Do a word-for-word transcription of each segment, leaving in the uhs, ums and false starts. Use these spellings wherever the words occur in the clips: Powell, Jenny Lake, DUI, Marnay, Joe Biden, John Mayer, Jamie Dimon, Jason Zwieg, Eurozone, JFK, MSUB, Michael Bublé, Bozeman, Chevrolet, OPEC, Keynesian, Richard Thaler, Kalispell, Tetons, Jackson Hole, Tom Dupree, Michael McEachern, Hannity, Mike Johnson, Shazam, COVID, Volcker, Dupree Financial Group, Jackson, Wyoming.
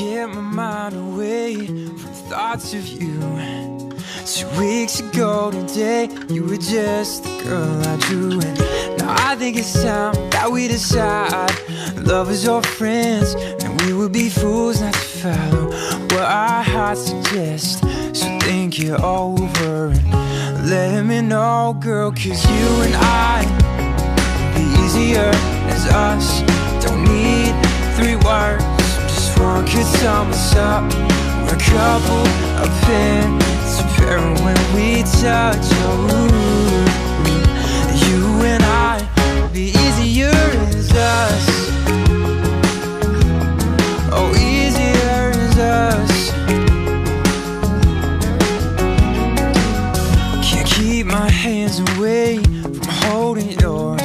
get my mind away from thoughts of you. Two weeks ago today, you were just the girl I drew. And now I think it's time that we decide, lovers or friends, and we would be fools not to follow what our hearts suggest. So think it over and let me know, girl, cause you and I, the easier as us, don't need three words, just one could sum us up. We're a couple of pins to pair when we touch. Oh, you and I, the easier is us. Oh, easier is us. Can't keep my hands away from holding yours.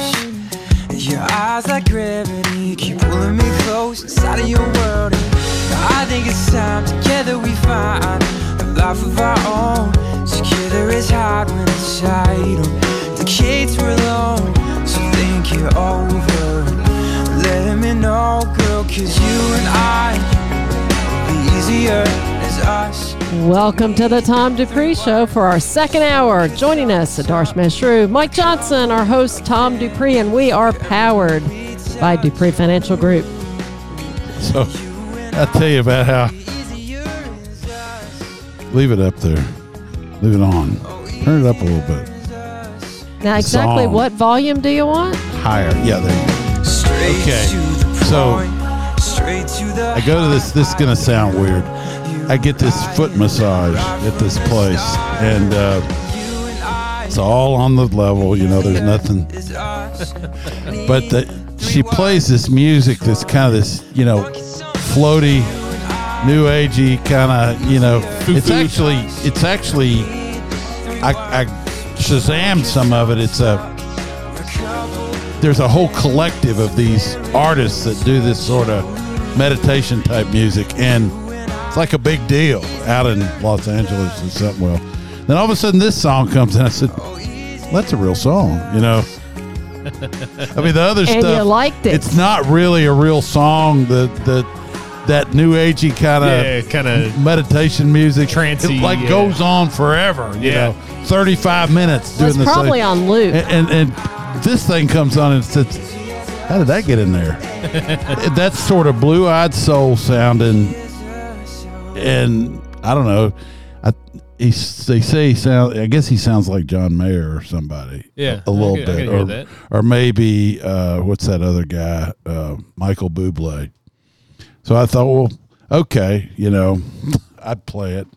Your eyes like gravity keep pulling me close inside of your world. I think it's time together we find a life of our own. Together it's hard when it's tight. Decades were long, so think it over. Let me know, girl, cause you and I, the easier is us. Welcome to the Tom Dupree Show for our second hour. Joining us, Adarsh Mashru, Mike Johnson, our host, Tom Dupree, and we are powered by Dupree Financial Group. So, I'll tell you about how. Leave it up there. Leave it on. Turn it up a little bit. Now, exactly song. What volume do you want? Higher. Yeah, there you go. Straight okay. To the so, straight to the I go to this. This is going to sound weird. I get this foot massage at this place, and uh, it's all on the level, you know, there's nothing. But the, she plays this music that's kind of this, you know, floaty, new agey kind of, you know. It's actually, it's actually, I, I Shazammed some of it. It's a, there's a whole collective of these artists that do this sort of meditation type music, and like a big deal out in Los Angeles and something. Well, then all of a sudden this song comes, and I said, well, that's a real song, you know. I mean, the other and stuff, you liked it. It's not really a real song. The the that new agey kind of yeah, kind of meditation music, trancey, it like yeah. goes on forever. You yeah, know, thirty-five minutes well, doing this. Probably same. On loop. And, and and this thing comes on and says, how did that get in there? That's sort of blue-eyed soul sounding. And I don't know. I he they say he sound. I guess he sounds like John Mayer or somebody. Yeah, a, a little could, bit, or that. Or maybe uh, what's that other guy? Uh, Michael Bublé. So I thought, well, okay, you know, I'd play it.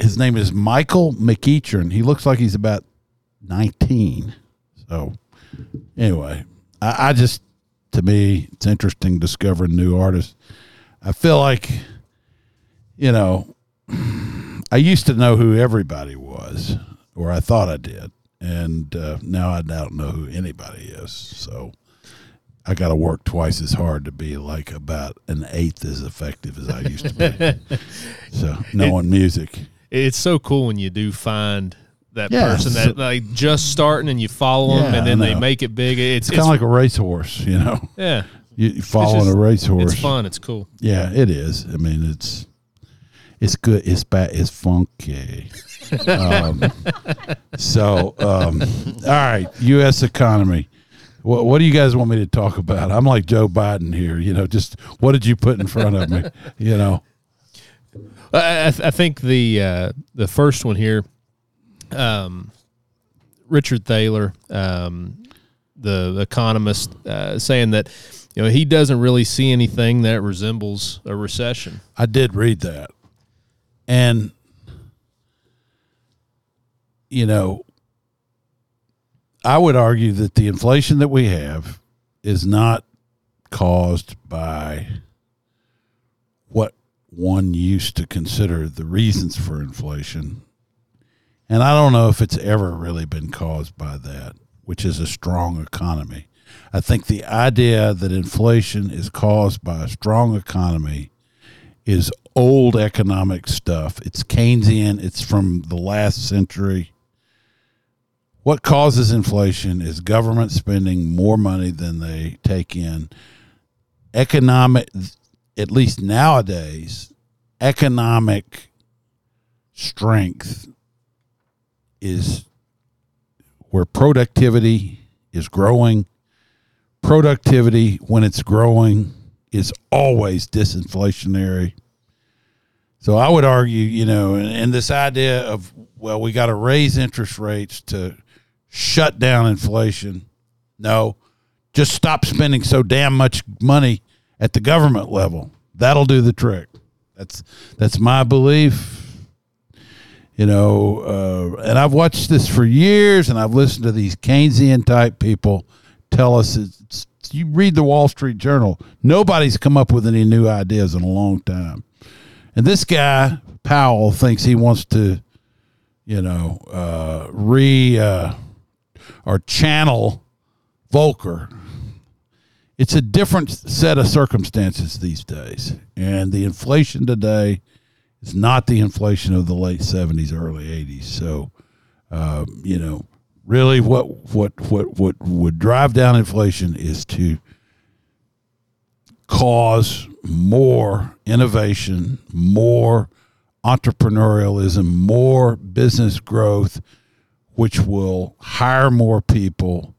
His name is Michael McEachern. He looks like he's about nineteen. So anyway, I, I just to me it's interesting discovering new artists. I feel like. You know, I used to know who everybody was, or I thought I did, and uh, now I don't know who anybody is. So I got to work twice as hard to be like about an eighth as effective as I used to be. So knowing it, music, it's so cool when you do find that yeah, person that like just starting and you follow yeah, them, and then they make it big. It's, it's kind of like a racehorse, you know. Yeah, you following a racehorse. It's fun. It's cool. Yeah, it is. I mean, it's. It's good. It's bad. It's funky. Um, so, um, all right, U S economy. What, what do you guys want me to talk about? I'm like Joe Biden here. You know, just what did you put in front of me? You know, I, I think the uh, the first one here, um, Richard Thaler, um, the economist, uh, saying that. You know, he doesn't really see anything that resembles a recession. I did read that. And, you know, I would argue that the inflation that we have is not caused by what one used to consider the reasons for inflation. And I don't know if it's ever really been caused by that, which is a strong economy. I think the idea that inflation is caused by a strong economy is old economic stuff. It's Keynesian. It's from the last century. What causes inflation is government spending more money than they take in. Economic at least nowadays, economic strength is where productivity is growing. Productivity, when it's growing, is always disinflationary. So I would argue, you know, and, and this idea of, well, we got to raise interest rates to shut down inflation. No, just stop spending so damn much money at the government level. That'll do the trick. That's that's my belief. You know, uh, and I've watched this for years, and I've listened to these Keynesian type people tell us, it's, you read the Wall Street Journal, nobody's come up with any new ideas in a long time. And this guy, Powell, thinks he wants to, you know, uh, re uh, or channel Volcker. It's a different set of circumstances these days. And the inflation today is not the inflation of the late seventies, early eighties. So, uh, you know, really what, what, what, what would drive down inflation is to cause more innovation, more entrepreneurialism, more business growth, which will hire more people,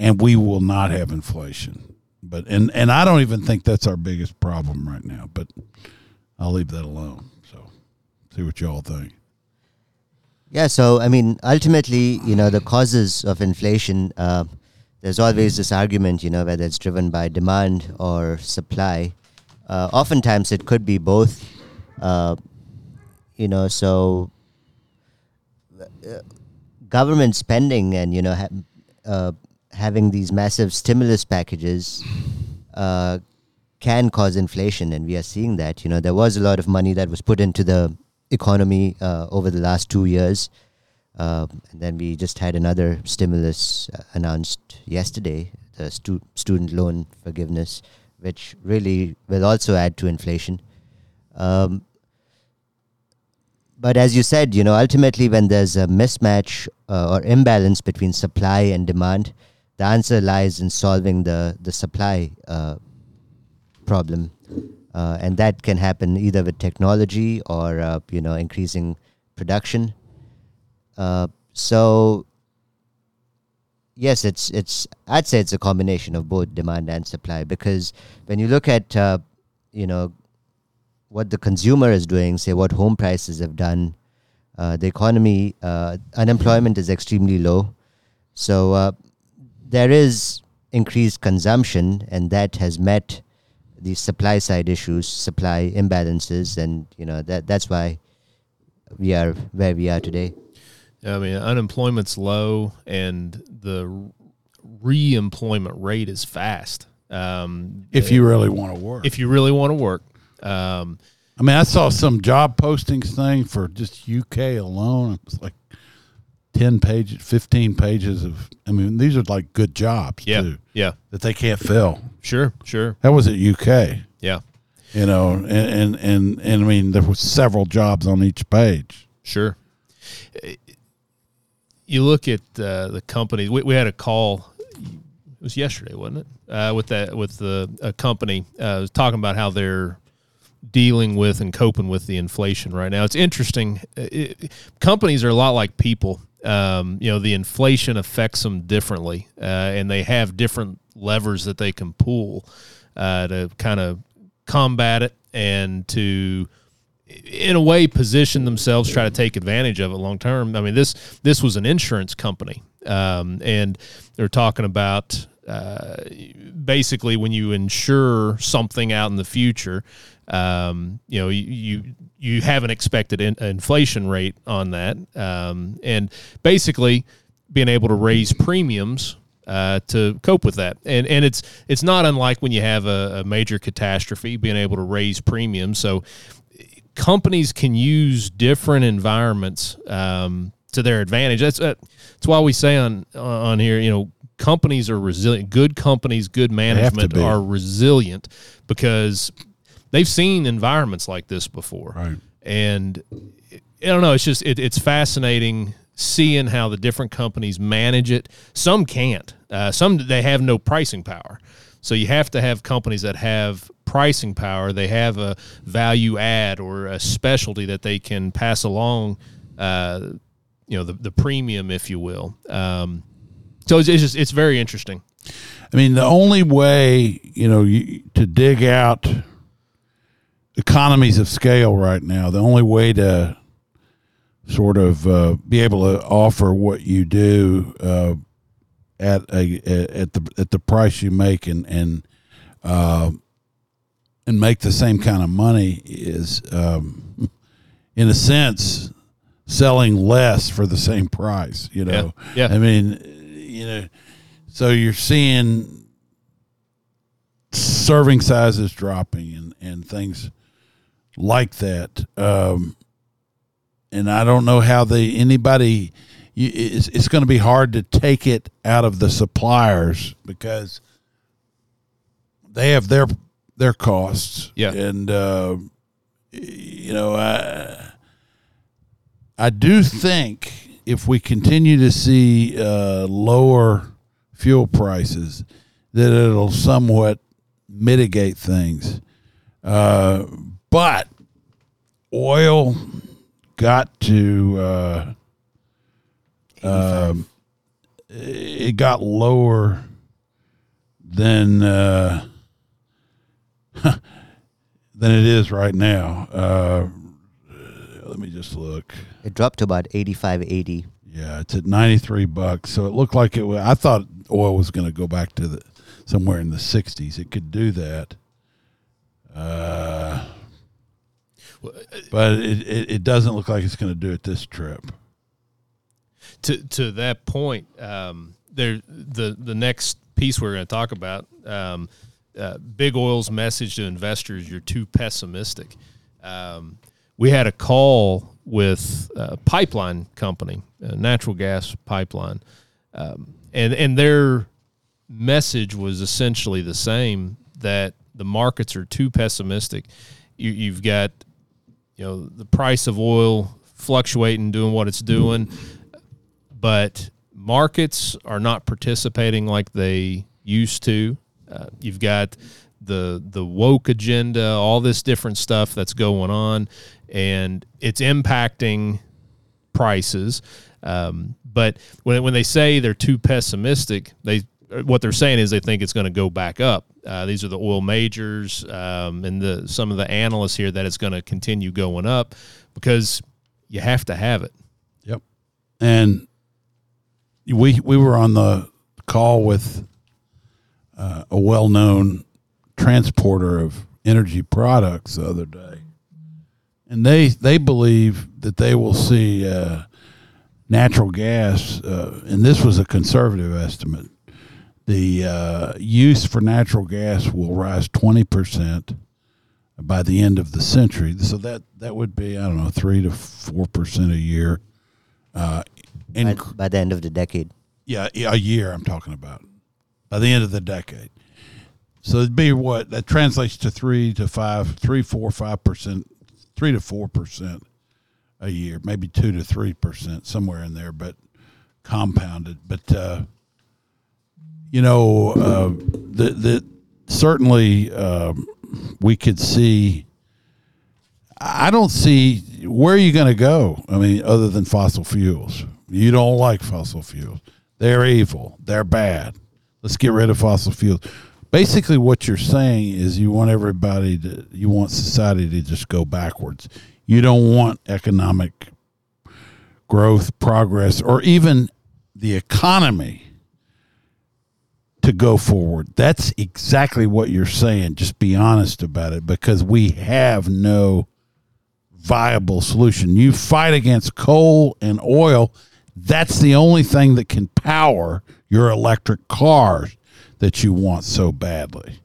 and we will not have inflation. But and, and I don't even think that's our biggest problem right now, but I'll leave that alone. So see what y'all think. Yeah, so, I mean, ultimately, you know, the causes of inflation, uh, there's always this argument, you know, whether it's driven by demand or supply. Uh, oftentimes it could be both, uh, you know, so uh, government spending and, you know, ha- uh, having these massive stimulus packages uh, can cause inflation, and we are seeing that. You know, there was a lot of money that was put into the economy uh, over the last two years, uh, and then we just had another stimulus uh, announced yesterday, the stu- student loan forgiveness, which really will also add to inflation. Um, but as you said, you know, ultimately when there's a mismatch uh, or imbalance between supply and demand, the answer lies in solving the, the supply uh, problem. Uh, and that can happen either with technology or, uh, you know, increasing production. Uh, so, yes, it's it's I'd say it's a combination of both demand and supply, because when you look at, uh, you know, what the consumer is doing, say what home prices have done, uh, the economy, uh, unemployment is extremely low. So, uh, there is increased consumption, and that has met the supply side issues, supply imbalances, and you know that that's why we are where we are today. I mean, unemployment's low, and the re-employment rate is fast. Um, if you really want to work, if you really want to work, um, I mean, I saw some job postings thing for just U K alone. It was like ten pages, fifteen pages of, I mean, these are like good jobs, yeah, too. Yeah. That they can't fill. Sure, sure. That was at U K. Yeah. You know, and, and, and, and I mean, there were several jobs on each page. Sure. You look at uh, the company, we, we had a call, it was yesterday, wasn't it? Uh, with that, with the, a company, uh, was talking about how they're dealing with and coping with the inflation right now. It's interesting. It, companies are a lot like people. Um, you know, the inflation affects them differently, uh, and they have different levers that they can pull uh, to kind of combat it and to, in a way, position themselves, try to take advantage of it long term. I mean, this this was an insurance company, um, and they're talking about uh, basically when you insure something out in the future, um, you know, you, you you have an expected in, inflation rate on that, um, and basically being able to raise premiums uh, to cope with that. And and it's it's not unlike when you have a, a major catastrophe, being able to raise premiums. So companies can use different environments um, to their advantage. That's uh, that's why we say on on here, you know, companies are resilient. Good companies, good management are resilient because they've seen environments like this before, right? And I don't know. It's just it, it's fascinating seeing how the different companies manage it. Some can't. Uh, some they have no pricing power. So you have to have companies that have pricing power. They have a value add or a specialty that they can pass along, uh, you know, the, the premium, if you will. Um, so it's, it's just, it's very interesting. I mean, the only way, you know, you, to dig out economies of scale right now, the only way to sort of uh, be able to offer what you do uh, at a at the at the price you make and and uh, and make the same kind of money is, um, in a sense, selling less for the same price. You know, yeah. Yeah. I mean, you know. So you're seeing serving sizes dropping and, and things like that. Um, and I don't know how they, anybody, it's, it's going to be hard to take it out of the suppliers because they have their, their costs. Yeah. And, uh, you know, I, I do think if we continue to see uh, lower fuel prices, that it'll somewhat mitigate things. Uh, but oil got to, uh, uh, it got lower than, uh, than it is right now. Uh, let me just look. It dropped to about eighty-five eighty. Yeah, it's at ninety-three bucks. So it looked like it was, I thought oil was going to go back to the somewhere in the sixties. It could do that. Uh, but it, it, it doesn't look like it's going to do it this trip. To to that point, um, there the, the next piece we're going to talk about, um, uh, Big Oil's message to investors, you're too pessimistic. Um, we had a call with a pipeline company, a natural gas pipeline, um, and and their message was essentially the same, that the markets are too pessimistic. You, you've got, you know, the price of oil fluctuating, doing what it's doing, but markets are not participating like they used to. Uh, you've got the the woke agenda, all this different stuff that's going on, and it's impacting prices. Um, but when when they say they're too pessimistic, they what they're saying is they think it's going to go back up. Uh, these are the oil majors um, and the some of the analysts here that it's going to continue going up because you have to have it. Yep. And we we were on the call with uh, a well-known transporter of energy products the other day, and they they believe that they will see uh, natural gas, uh, and this was a conservative estimate, the uh, use for natural gas will rise twenty percent by the end of the century. So that, that would be, I don't know, three to four percent a year. Uh, by, by the end of the decade. Yeah, a year I'm talking about. By the end of the decade. So it'd be what? That translates to three to four percent a year, maybe two to three percent, somewhere in there, but compounded. But, uh, you know, uh, the, the, certainly um, we could see, I don't see, where are you going to go? I mean, other than fossil fuels. You don't like fossil fuels. They're evil. They're bad. Let's get rid of fossil fuels. Basically what you're saying is you want everybody to, you want society to just go backwards. You don't want economic growth, progress, or even the economy to go forward. That's exactly what you're saying. Just be honest about it, because we have no viable solution. You fight against coal and oil. That's the only thing that can power your electric cars that you want so badly.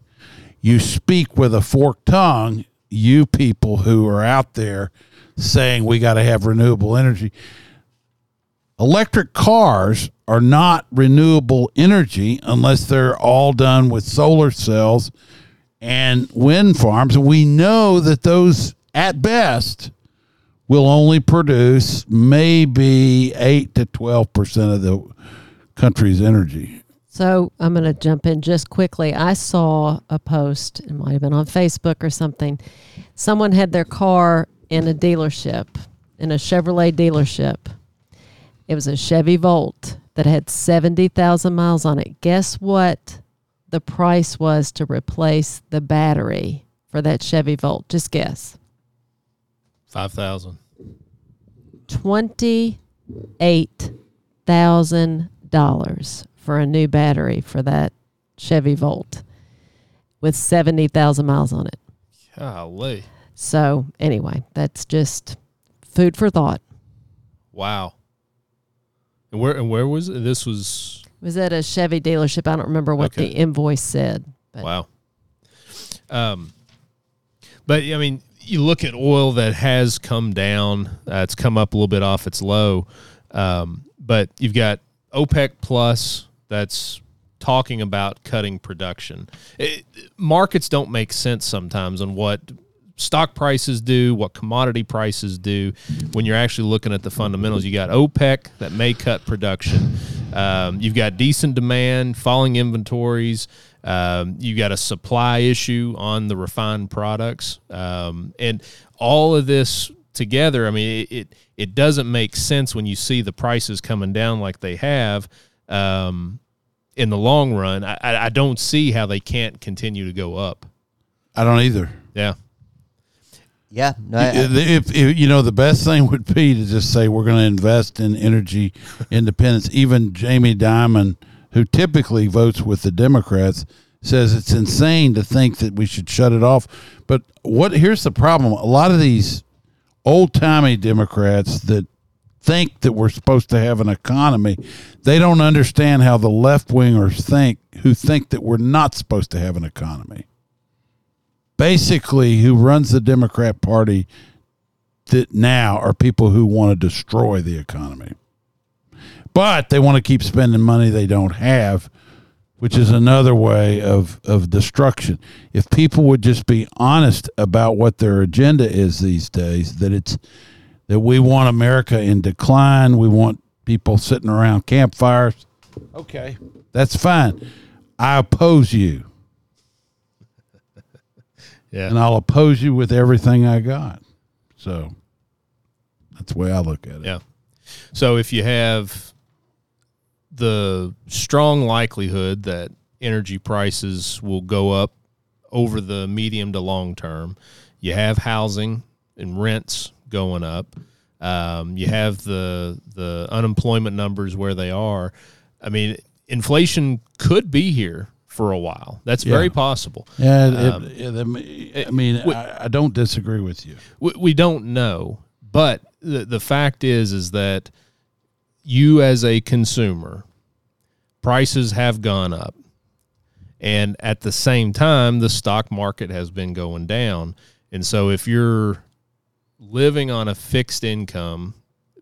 You speak with a forked tongue, you people who are out there saying we got to have renewable energy. Electric cars are not renewable energy unless they're all done with solar cells and wind farms. And we know that those, at best, will only produce maybe eight to twelve percent of the country's energy. So I'm going to jump in just quickly. I saw a post, it might have been on Facebook or something. Someone had their car in a dealership, in a Chevrolet dealership. It was a Chevy Volt that had seventy thousand miles on it. Guess what the price was to replace the battery for that Chevy Volt? Just guess. five thousand dollars. twenty-eight thousand dollars for a new battery for that Chevy Volt with seventy thousand miles on it. Golly. So anyway, that's just food for thought. Wow. And where and where was it? This was... It was at a Chevy dealership. I don't remember what okay. the invoice said. But. Wow. Um, but, I mean, you look at oil that has come down. Uh, it's come up a little bit off its low. Um, but you've got OPEC Plus that's talking about cutting production. It, markets don't make sense sometimes on what stock prices do, what commodity prices do. When you're actually looking at the fundamentals, you got OPEC that may cut production. Um, you've got decent demand, falling inventories. Um, you've got a supply issue on the refined products. Um, and all of this together, I mean, it, it doesn't make sense when you see the prices coming down like they have. Um, in the long run, I, I don't see how they can't continue to go up. I don't either. Yeah. Yeah. No, I, I, if, if you know, the best thing would be to just say we're going to invest in energy independence. Even Jamie Dimon, who typically votes with the Democrats, says it's insane to think that we should shut it off. But what? Here's the problem. A lot of these old-timey Democrats that think that we're supposed to have an economy, they don't understand how the left-wingers think, who think that we're not supposed to have an economy. Basically, who runs the Democrat Party that now are people who want to destroy the economy. But they want to keep spending money they don't have, which is another way of, of destruction. If people would just be honest about what their agenda is these days, that it's that we want America in decline, we want people sitting around campfires. Okay, that's fine. I oppose you. Yeah. And I'll oppose you with everything I got. So that's the way I look at it. Yeah. So if you have the strong likelihood that energy prices will go up over the medium to long term, you have housing and rents going up, um, you have the the unemployment numbers where they are. I mean, inflation could be here for a while. That's very yeah. possible. Yeah, it, um, it, I mean, we, I, I don't disagree with you. We, we don't know, but the, the fact is, is that you as a consumer, prices have gone up, and at the same time, the stock market has been going down. And so if you're living on a fixed income,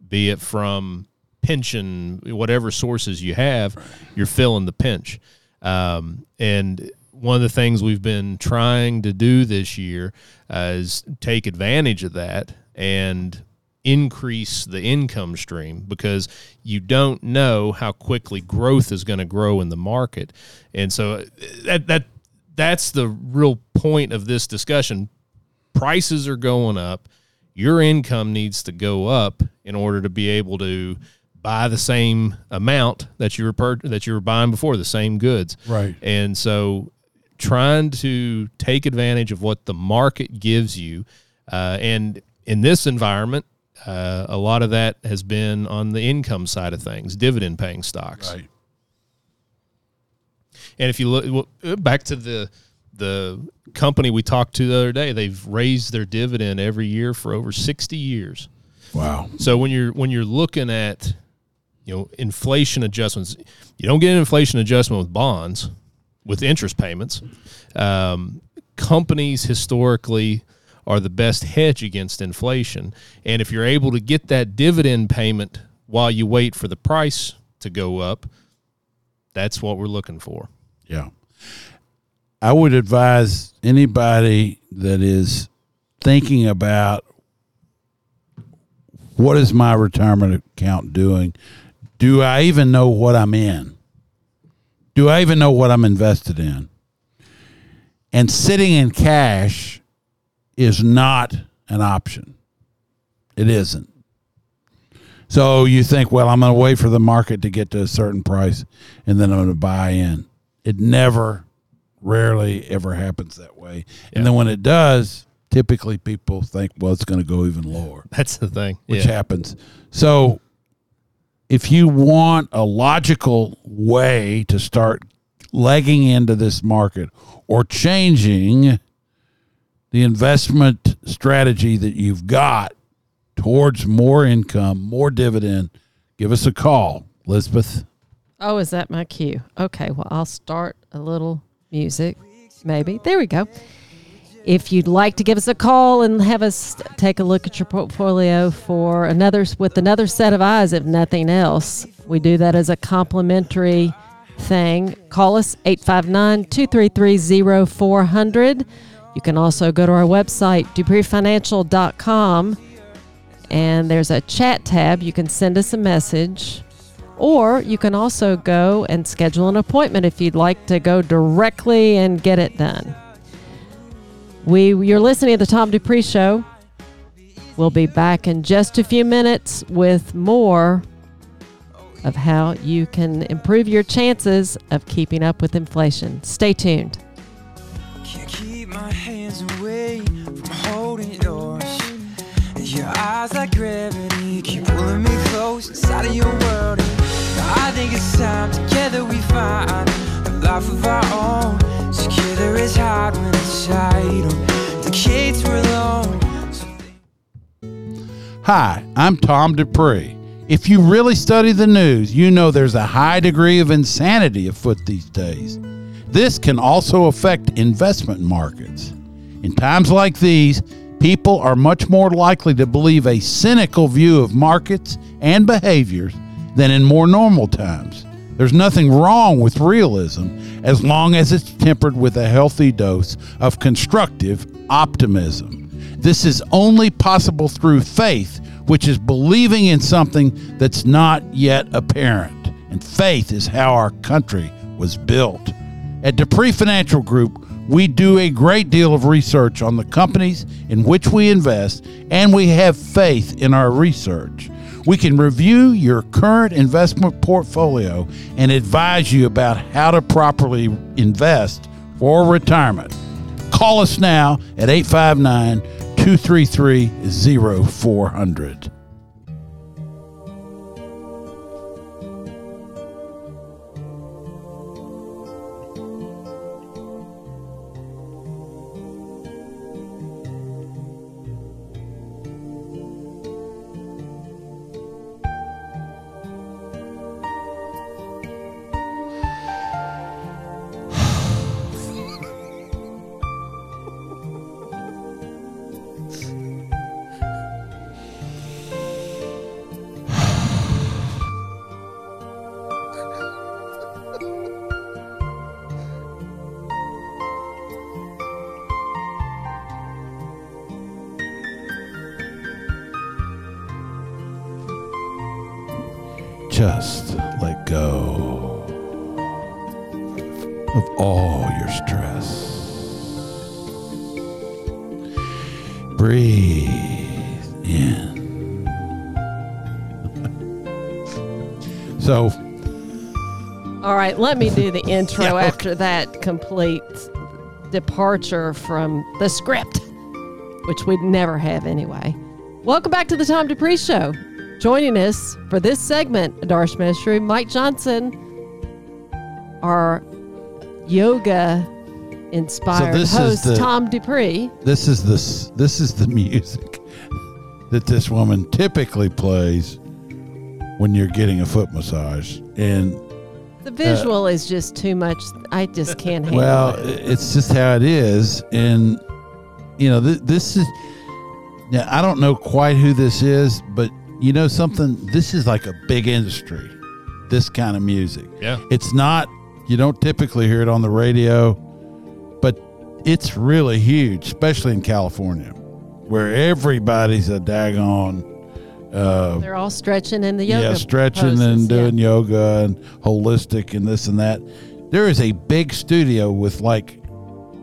be it from pension, whatever sources you have, you're feeling the pinch. Um, and one of the things we've been trying to do this year uh, is take advantage of that and increase the income stream, because you don't know how quickly growth is going to grow in the market. And so that, that, that's the real point of this discussion. Prices are going up. Your income needs to go up in order to be able to buy the same amount that you were per- that you were buying before, the same goods. Right. And so trying to take advantage of what the market gives you. Uh, and in this environment, uh, a lot of that has been on the income side of things, dividend paying stocks. Right. And if you look well, back to the, the company we talked to the other day, they've raised their dividend every year for over sixty years. Wow. So when you're, when you're looking at, you know, inflation adjustments, you don't get an inflation adjustment with bonds, with interest payments. Um, companies historically are the best hedge against inflation. And if you're able to get that dividend payment while you wait for the price to go up, that's what we're looking for. Yeah. I would advise anybody that is thinking about what is my retirement account doing? Do I even know what I'm in? Do I even know what I'm invested in? And sitting in cash is not an option. It isn't. So you think, well, I'm going to wait for the market to get to a certain price, and then I'm going to buy in. It never, rarely ever happens that way. Yeah. And then when it does, typically people think, well, it's going to go even lower. That's the thing. Which yeah. happens. So if you want a logical way to start legging into this market or changing the investment strategy that you've got, towards more income, more dividend, give us a call, Elizabeth. Oh, is that my cue? Okay, well, I'll start a little music, maybe. There we go. If you'd like to give us a call and have us take a look at your portfolio for another, with another set of eyes, if nothing else, we do that as a complimentary thing. Call us, eight five nine, two three three, oh four hundred. You can also go to our website, dupree financial dot com. And there's a chat tab. You can send us a message, or you can also go and schedule an appointment if you'd like to go directly and get it done. We, you're listening to the Tom Dupree Show. We'll be back in just a few minutes with more of how you can improve your chances of keeping up with inflation. Stay tuned. Can't keep my hands away from holding yours. Your eyes like gravity keep pulling me close inside of your world. I think it's time together we find a life of our own. Together is hard when it's tight. The kids were alone. Hi, I'm Tom Dupree. If you really study the news, you know there's a high degree of insanity afoot these days. This can also affect investment markets. In times like these, people are much more likely to believe a cynical view of markets and behaviors than in more normal times. There's nothing wrong with realism as long as it's tempered with a healthy dose of constructive optimism. This is only possible through faith, which is believing in something that's not yet apparent. And faith is how our country was built. At Dupree Financial Group, we do a great deal of research on the companies in which we invest, and we have faith in our research. We can review your current investment portfolio and advise you about how to properly invest for retirement. Call us now at eight five nine, two three three, oh four hundred. Just let go of all your stress. Breathe in. So. All right, let me do the intro. Yeah, okay. After that complete departure from the script, which we'd never have anyway. Welcome back to the Tom Dupree Show. Joining us for this segment, Adarsh Mashru, Mike Johnson, our yoga-inspired so this host, is the, Tom Dupree. This is the this is the music that this woman typically plays when you're getting a foot massage, and the visual uh, is just too much. I just can't handle well, it. Well, it's just how it is, and you know th- this is. Now I don't know quite who this is, but. You know something? This is like a big industry, this kind of music. Yeah. It's not, you don't typically hear it on the radio, but it's really huge, especially in California, where everybody's a daggone. Uh, They're all stretching in the yoga. Yeah, stretching poses, and doing yeah. yoga and holistic and this and that. There is a big studio with like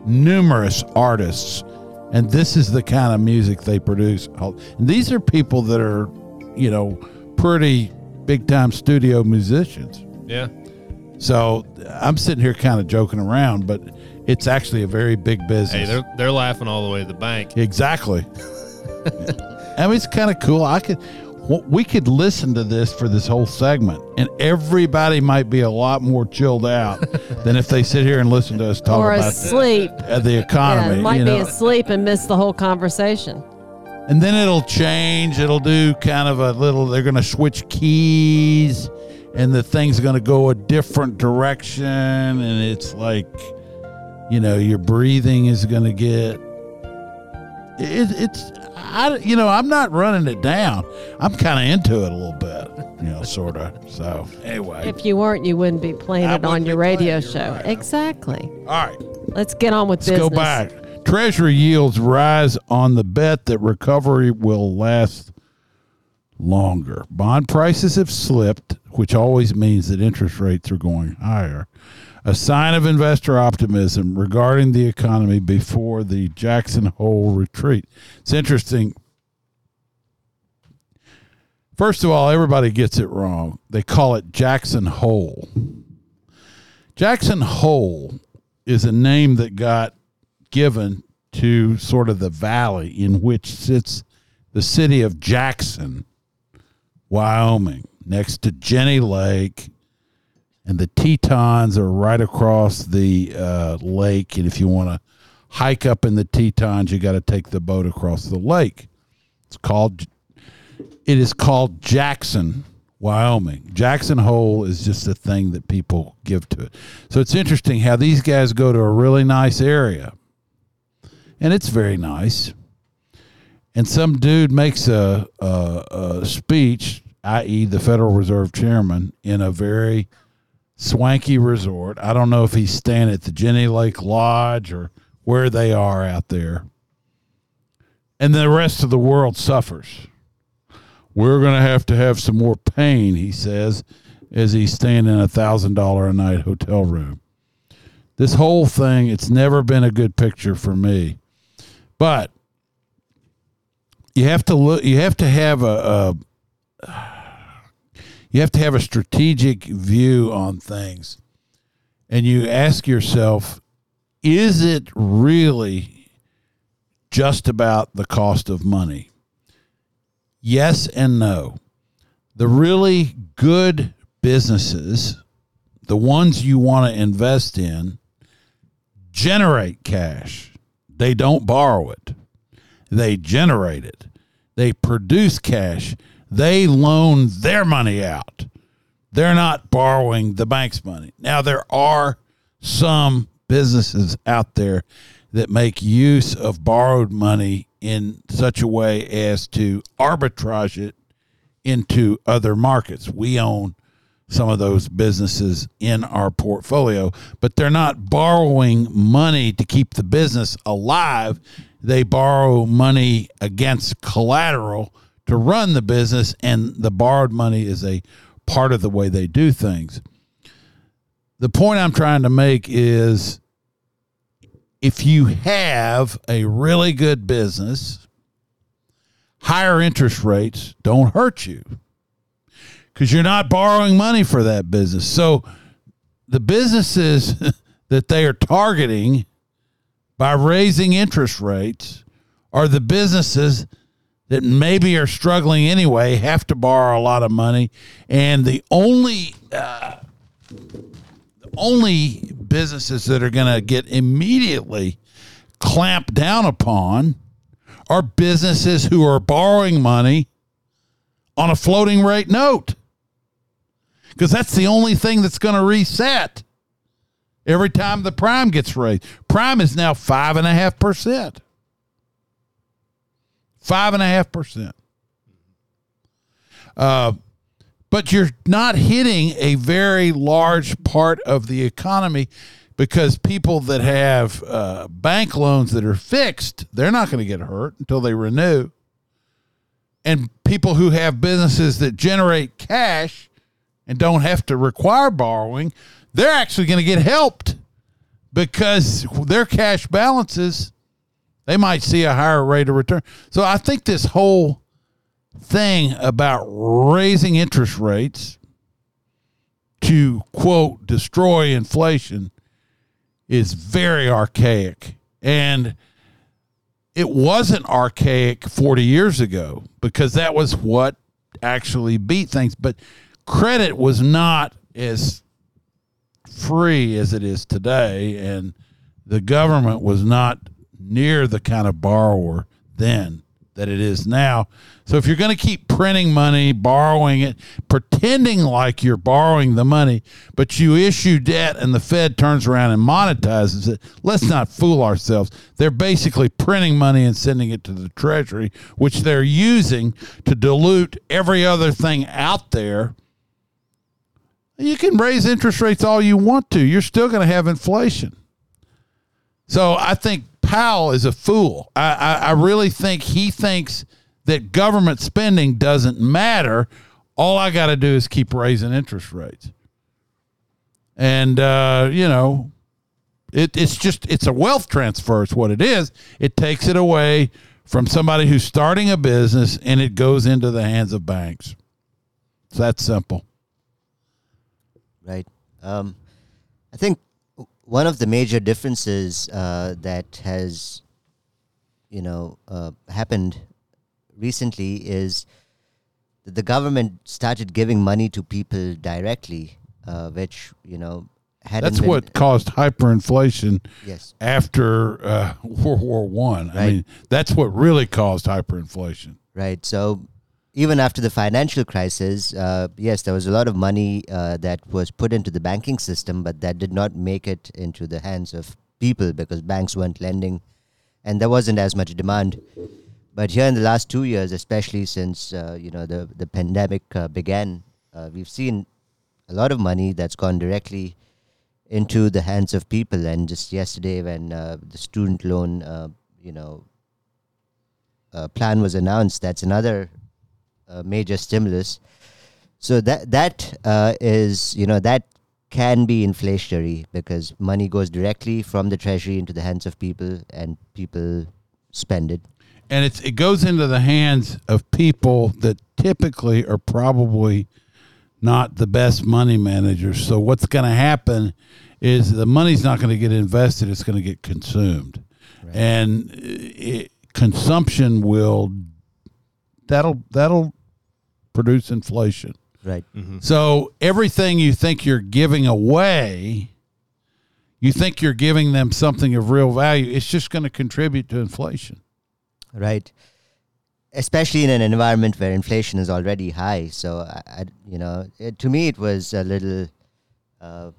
numerous artists, and this is the kind of music they produce. And these are people that are, you know, pretty big time studio musicians. Yeah. So I'm sitting here kind of joking around, but it's actually a very big business. Hey, they're they're laughing all the way to the bank. Exactly. I mean, it's kind of cool. I could, we could listen to this for this whole segment, and everybody might be a lot more chilled out than if they sit here and listen to us talk or about asleep. the economy. Yeah, might you know. be asleep and miss the whole conversation. And then it'll change. It'll do kind of a little, they're going to switch keys, and the thing's going to go a different direction, and it's like, you know, your breathing is going to get, it, it's, I, you know, I'm not running it down. I'm kind of into it a little bit, you know, sort of. So, anyway. If you weren't, you wouldn't be playing I it on your radio playing, show. Right. Exactly. All right. Let's get on with Let's business. Let's go back. Treasury yields rise on the bet that recovery will last longer. Bond prices have slipped, which always means that interest rates are going higher. A sign of investor optimism regarding the economy before the Jackson Hole retreat. It's interesting. First of all, everybody gets it wrong. They call it Jackson Hole. Jackson Hole is a name that got given to sort of the valley in which sits the city of Jackson, Wyoming, next to Jenny Lake. And the Tetons are right across the uh, lake. And if you want to hike up in the Tetons, you got to take the boat across the lake. It's called, it is called Jackson, Wyoming. Jackson Hole is just a thing that people give to it. So it's interesting how these guys go to a really nice area. And it's very nice. And some dude makes a, a, a speech, that is the Federal Reserve chairman, in a very swanky resort. I don't know if he's staying at the Jenny Lake Lodge or where they are out there. And the rest of the world suffers. We're going to have to have some more pain, he says, as he's staying in a one thousand dollars a night hotel room. This whole thing, it's never been a good picture for me. But you have to look, you have to have a, a You have to have a strategic view on things. And you ask yourself, is it really just about the cost of money? Yes and no. The really good businesses, the ones you want to invest in, generate cash. They don't borrow it. They generate it. They produce cash. They loan their money out. They're not borrowing the bank's money. Now, there are some businesses out there that make use of borrowed money in such a way as to arbitrage it into other markets. We own some of those businesses in our portfolio, but they're not borrowing money to keep the business alive. They borrow money against collateral to run the business, and the borrowed money is a part of the way they do things. The point I'm trying to make is if you have a really good business, higher interest rates don't hurt you because you're not borrowing money for that business. So the businesses that they are targeting by raising interest rates are the businesses that maybe are struggling anyway, have to borrow a lot of money. And the only uh, the only businesses that are going to get immediately clamped down upon are businesses who are borrowing money on a floating rate note, because that's the only thing that's going to reset every time the prime gets raised. Prime is now five point five percent. Five and a half percent. Uh, but you're not hitting a very large part of the economy because people that have uh, bank loans that are fixed, they're not going to get hurt until they renew. And people who have businesses that generate cash and don't have to require borrowing, they're actually going to get helped because their cash balances, they might see a higher rate of return. So I think this whole thing about raising interest rates to, quote, destroy inflation is very archaic. And it wasn't archaic forty years ago because that was what actually beat things. But credit was not as free as it is today, and the government was not near the kind of borrower then that it is now. So if you're going to keep printing money, borrowing it, pretending like you're borrowing the money, but you issue debt and the Fed turns around and monetizes it, let's not fool ourselves. They're basically printing money and sending it to the Treasury, which they're using to dilute every other thing out there. You can raise interest rates all you want to. You're still going to have inflation. So I think Powell is a fool. I, I, I really think he thinks that government spending doesn't matter. All I got to do is keep raising interest rates. And, uh, you know, it, it's just, it's a wealth transfer. It's what it is. It takes it away from somebody who's starting a business and it goes into the hands of banks. It's that simple. Right. Um, I think one of the major differences uh, that has, you know, uh, happened recently is that the government started giving money to people directly, uh, which, you know, hadn't That's been, what caused hyperinflation yes. after uh, World War One. Right. I mean, that's what really caused hyperinflation. Right. So even after the financial crisis, uh, yes, there was a lot of money uh, that was put into the banking system, but that did not make it into the hands of people because banks weren't lending and there wasn't as much demand. But here in the last two years, especially since uh, you know the, the pandemic uh, began, uh, we've seen a lot of money that's gone directly into the hands of people. And just yesterday when uh, the student loan uh, you know, uh, plan was announced, that's another Uh, major stimulus, so that that uh, is you know that can be inflationary because money goes directly from the Treasury into the hands of people and people spend it, and it's it goes into the hands of people that typically are probably not the best money managers. So what's going to happen is the money's not going to get invested; it's going to get consumed, right. and it, consumption will that'll that'll. produce inflation. Right. Mm-hmm. So everything you think you're giving away, you think you're giving them something of real value. It's just going to contribute to inflation. Right. Especially in an environment where inflation is already high. So, I, I you know, it, to me, it was a little, uh,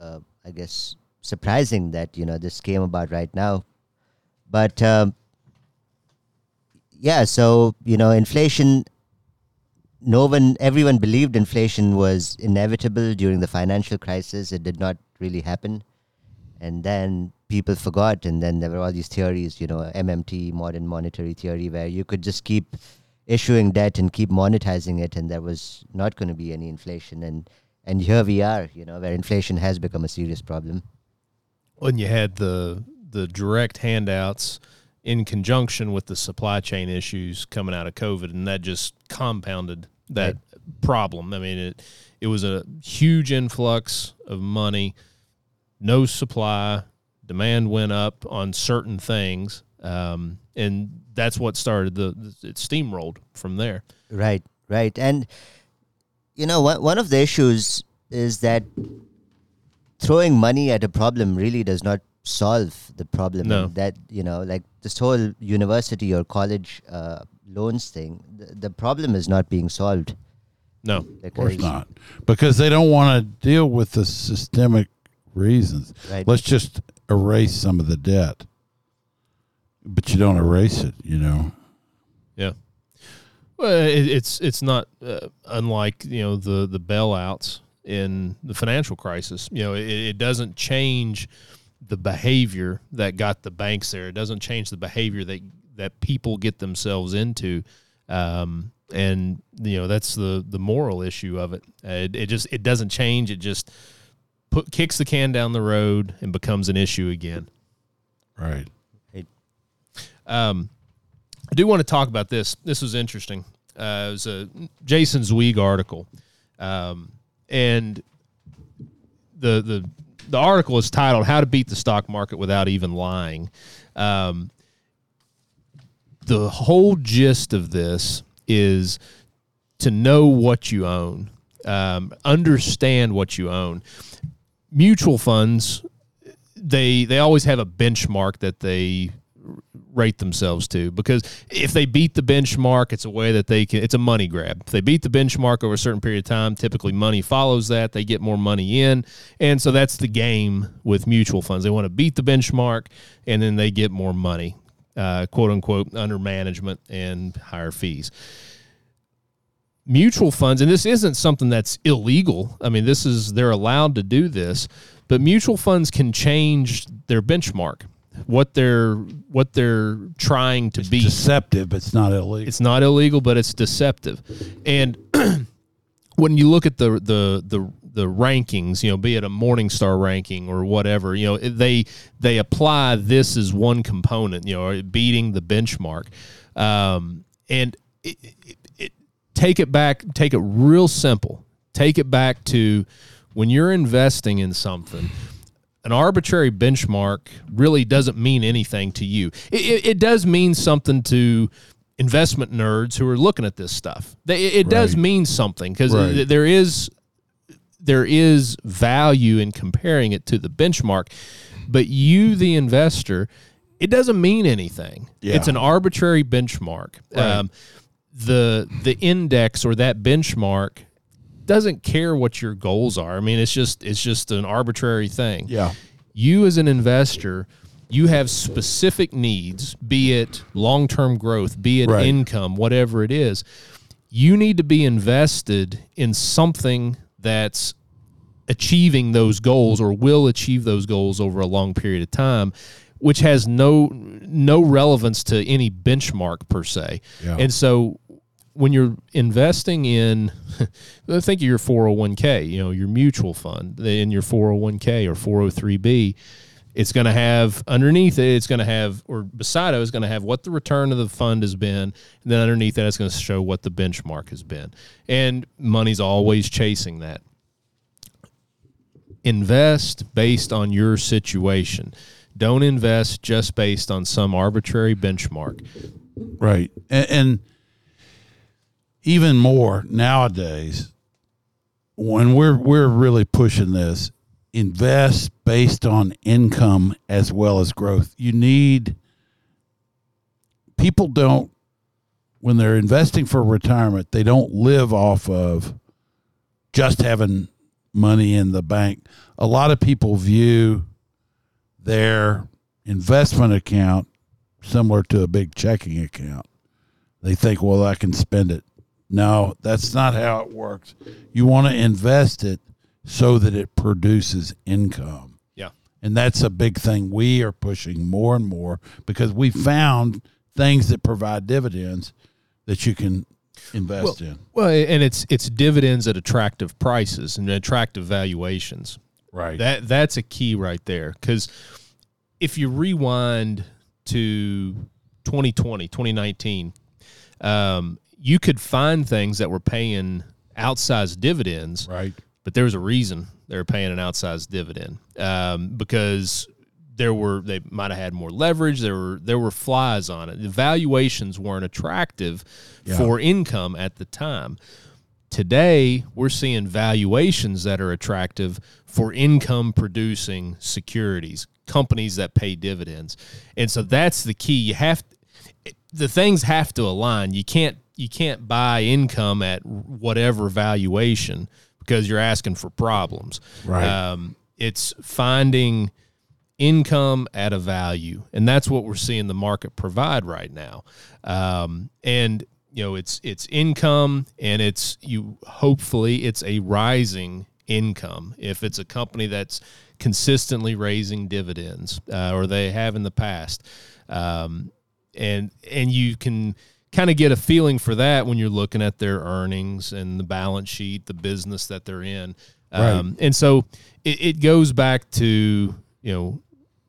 uh, I guess, surprising that, you know, this came about right now. But, um, yeah, so, you know, inflation... No one, everyone believed inflation was inevitable during the financial crisis. It did not really happen. And then people forgot. And then there were all these theories, you know, M M T, modern monetary theory, where you could just keep issuing debt and keep monetizing it. And there was not going to be any inflation. And, and here we are, you know, where inflation has become a serious problem. When you had the, the direct handouts in conjunction with the supply chain issues coming out of COVID, and that just compounded that right. problem. I mean, it it was a huge influx of money, no supply, demand went up on certain things, um, and that's what started the, it steamrolled from there. Right, right. And, you know, wh- one of the issues is that throwing money at a problem really does not solve the problem. No. That, you know, like this whole university or college uh, loans thing, the, the problem is not being solved. No, because, of course not. Because they don't want to deal with the systemic reasons. Right. Let's just erase some of the debt. But you don't erase it, you know. Yeah. Well, it, it's it's not uh, unlike, you know, the, the bailouts in the financial crisis. You know, it, it doesn't change the behavior that got the banks there. It doesn't change the behavior that, that people get themselves into. Um, And, you know, that's the, the moral issue of it. Uh, it. It just, it doesn't change. It just put kicks the can down the road and becomes an issue again. Right. Hey. Um, I do want to talk about this. This was interesting. Uh, it was a Jason Zwieg article. Um, and the, the, the article is titled How to Beat the Stock Market Without Even Lying. Um, the whole gist of this is to know what you own, um, understand what you own. Mutual funds, they they always have a benchmark that they rate themselves to, because if they beat the benchmark, it's a way that they can, it's a money grab. If they beat the benchmark over a certain period of time, typically money follows that. They get more money in. And so that's the game with mutual funds. They want to beat the benchmark, and then they get more money. Uh, quote unquote, under management and higher fees. Mutual funds, and this isn't something that's illegal. I mean, this is, they're allowed to do this, but mutual funds can change their benchmark, what they're, what they're trying to beat. It's deceptive, but it's not illegal. It's not illegal, but it's deceptive. And when you look at the, the, the, the rankings, you know, be it a Morningstar ranking or whatever, you know, they they apply this as one component, you know, beating the benchmark. Um, and it, it, it, take it back, take it real simple. Take it back to when you're investing in something, an arbitrary benchmark really doesn't mean anything to you. It, it, it does mean something to investment nerds who are looking at this stuff. They, it it right. does mean something, because right. there is... there is value in comparing it to the benchmark, but you, the investor, it doesn't mean anything. Yeah. It's an arbitrary benchmark. Right. Um, the the index or that benchmark doesn't care what your goals are. I mean, it's just it's just an arbitrary thing. Yeah. You as an investor, you have specific needs, be it long-term growth, be it right. income, whatever it is. You need to be invested in something that's achieving those goals or will achieve those goals over a long period of time, which has no no relevance to any benchmark per se. Yeah. And so when you're investing in, think of your four oh one k, you know, your mutual fund, in your four oh one k or four oh three b, it's going to have underneath it, it's going to have, or beside it, it's going to have what the return of the fund has been. And then underneath that, it's going to show what the benchmark has been. And money's always chasing that. Invest based on your situation. Don't invest just based on some arbitrary benchmark. Right. And, and even more nowadays, when we're we're really pushing this, invest based on income as well as growth. You need, people don't, when they're investing for retirement, they don't live off of just having money in the bank. A lot of people view their investment account similar to a big checking account. They think, well, I can spend it. No, that's not how it works. You want to invest it so that it produces income. Yeah. And that's a big thing we are pushing more and more, because we found things that provide dividends that you can invest well, in. Well, and it's it's dividends at attractive prices and attractive valuations. Right. That that's a key right there, cuz if you rewind to twenty twenty, twenty nineteen, um, you could find things that were paying outsized dividends. Right. But there was a reason they were paying an outsized dividend, um, because there were they might have had more leverage. There were there were flies on it. The valuations weren't attractive yeah. for income at the time. Today, we're seeing valuations that are attractive for income-producing securities, companies that pay dividends, and so that's the key. You have the things have to align. You can't you can't buy income at whatever valuation, because you're asking for problems. Right. Um, it's finding income at a value, and that's what we're seeing the market provide right now. Um, and you know, it's it's income, and it's you. Hopefully, it's a rising income if it's a company that's consistently raising dividends, uh, or they have in the past, um, and and you can kind of get a feeling for that when you're looking at their earnings and the balance sheet, the business that they're in. Right. Um, and so it, it goes back to, you know,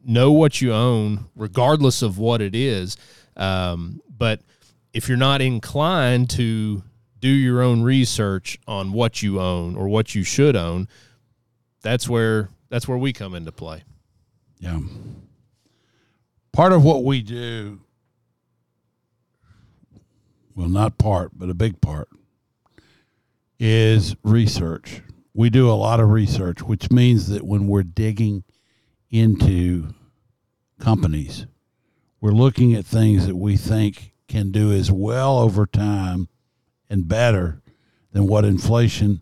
know what you own, regardless of what it is. Um, but if you're not inclined to do your own research on what you own or what you should own, that's where that's where we come into play. Yeah. Part of what we do, well, not part, but a big part, is research. We do a lot of research, which means that when we're digging into companies, we're looking at things that we think can do as well over time and better than what inflation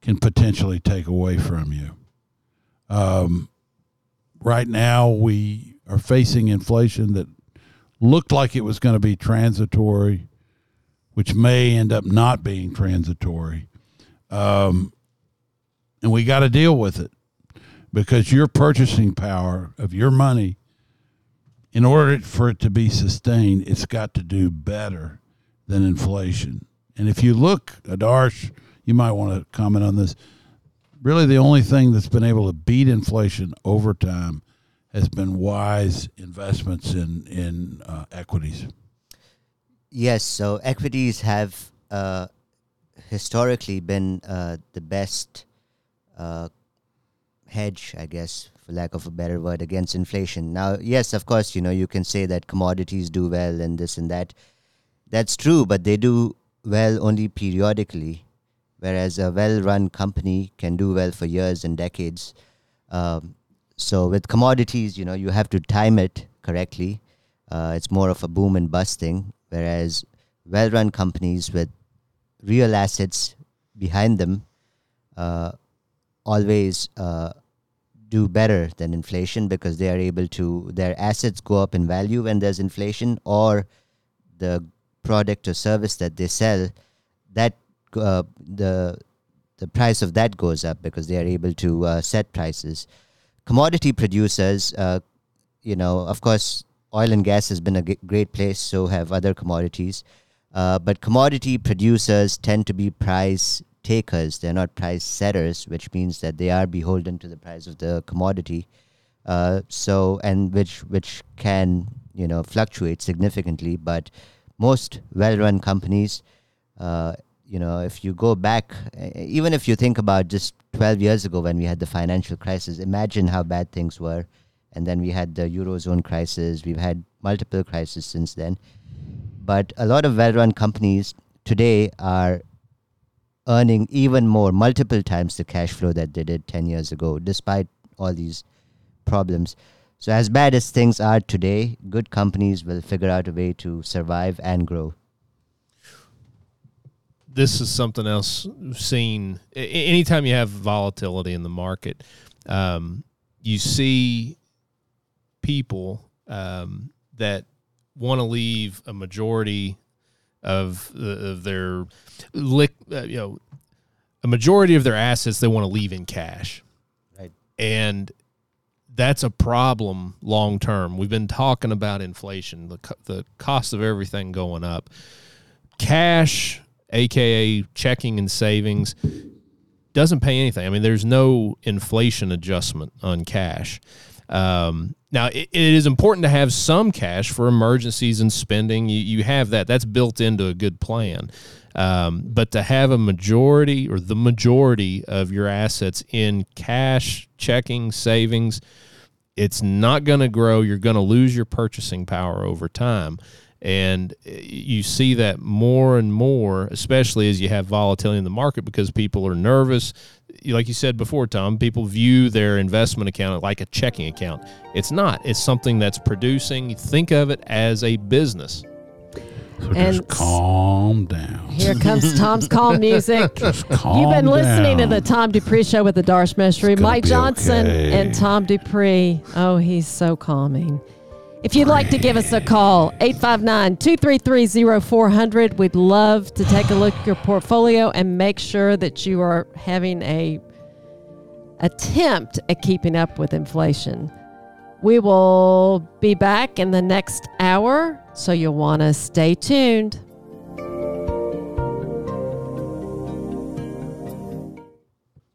can potentially take away from you. Um, right now, we are facing inflation that looked like it was going to be transitory, which may end up not being transitory. Um, and we got to deal with it, because your purchasing power of your money, in order for it to be sustained, it's got to do better than inflation. And if you look, Adarsh, you might want to comment on this. Really, the only thing that's been able to beat inflation over time has been wise investments in, in uh, equities. Yes, so equities have uh, historically been uh, the best uh, hedge, I guess, for lack of a better word, against inflation. Now, yes, of course, you know, you can say that commodities do well and this and that. That's true, but they do well only periodically, whereas a well-run company can do well for years and decades. Um, so with commodities, you know, you have to time it correctly. Uh, it's more of a boom and bust thing. Whereas well-run companies with real assets behind them uh, always uh, do better than inflation, because they are able to, their assets go up in value when there's inflation, or the product or service that they sell, that uh, the the price of that goes up because they are able to uh, set prices. Commodity producers, uh, you know, of course, oil and gas has been a g- great place, so have other commodities. Uh, but commodity producers tend to be price takers. They're not price setters, which means that they are beholden to the price of the commodity. Uh, so, and which which can, you know, fluctuate significantly. But most well-run companies, uh, you know, if you go back, even if you think about just twelve years ago when we had the financial crisis, imagine how bad things were. And then we had the Eurozone crisis. We've had multiple crises since then. But a lot of well-run companies today are earning even more, multiple times the cash flow that they did ten years ago, despite all these problems. So as bad as things are today, good companies will figure out a way to survive and grow. This is something else we've seen. Anytime you have volatility in the market, um, you see people um, that want to leave a majority of, the, of their, lick, uh, you know, a majority of their assets they want to leave in cash, right? And that's a problem long term. We've been talking about inflation, the co- the cost of everything going up. Cash, aka checking and savings, doesn't pay anything. I mean, there's no inflation adjustment on cash. Um, now, it, it is important to have some cash for emergencies and spending. You, you have that. That's built into a good plan. Um, but to have a majority or the majority of your assets in cash, checking, savings, it's not going to grow. You're going to lose your purchasing power over time. And you see that more and more, especially as you have volatility in the market, because people are nervous. Like you said before, Tom, people view their investment account like a checking account. It's not. It's something that's producing. Think of it as a business. So and just calm down. Here comes Tom's calm music. Just calm You've been down. Listening to the Tom Dupree Show with Adarsh Mashru, Mike Johnson, okay. and Tom Dupree. Oh, he's so calming. If you'd like to give us a call, eight five nine, two three three, zero four zero zero. We'd love to take a look at your portfolio and make sure that you are having a attempt at keeping up with inflation. We will be back in the next hour, so you'll want to stay tuned.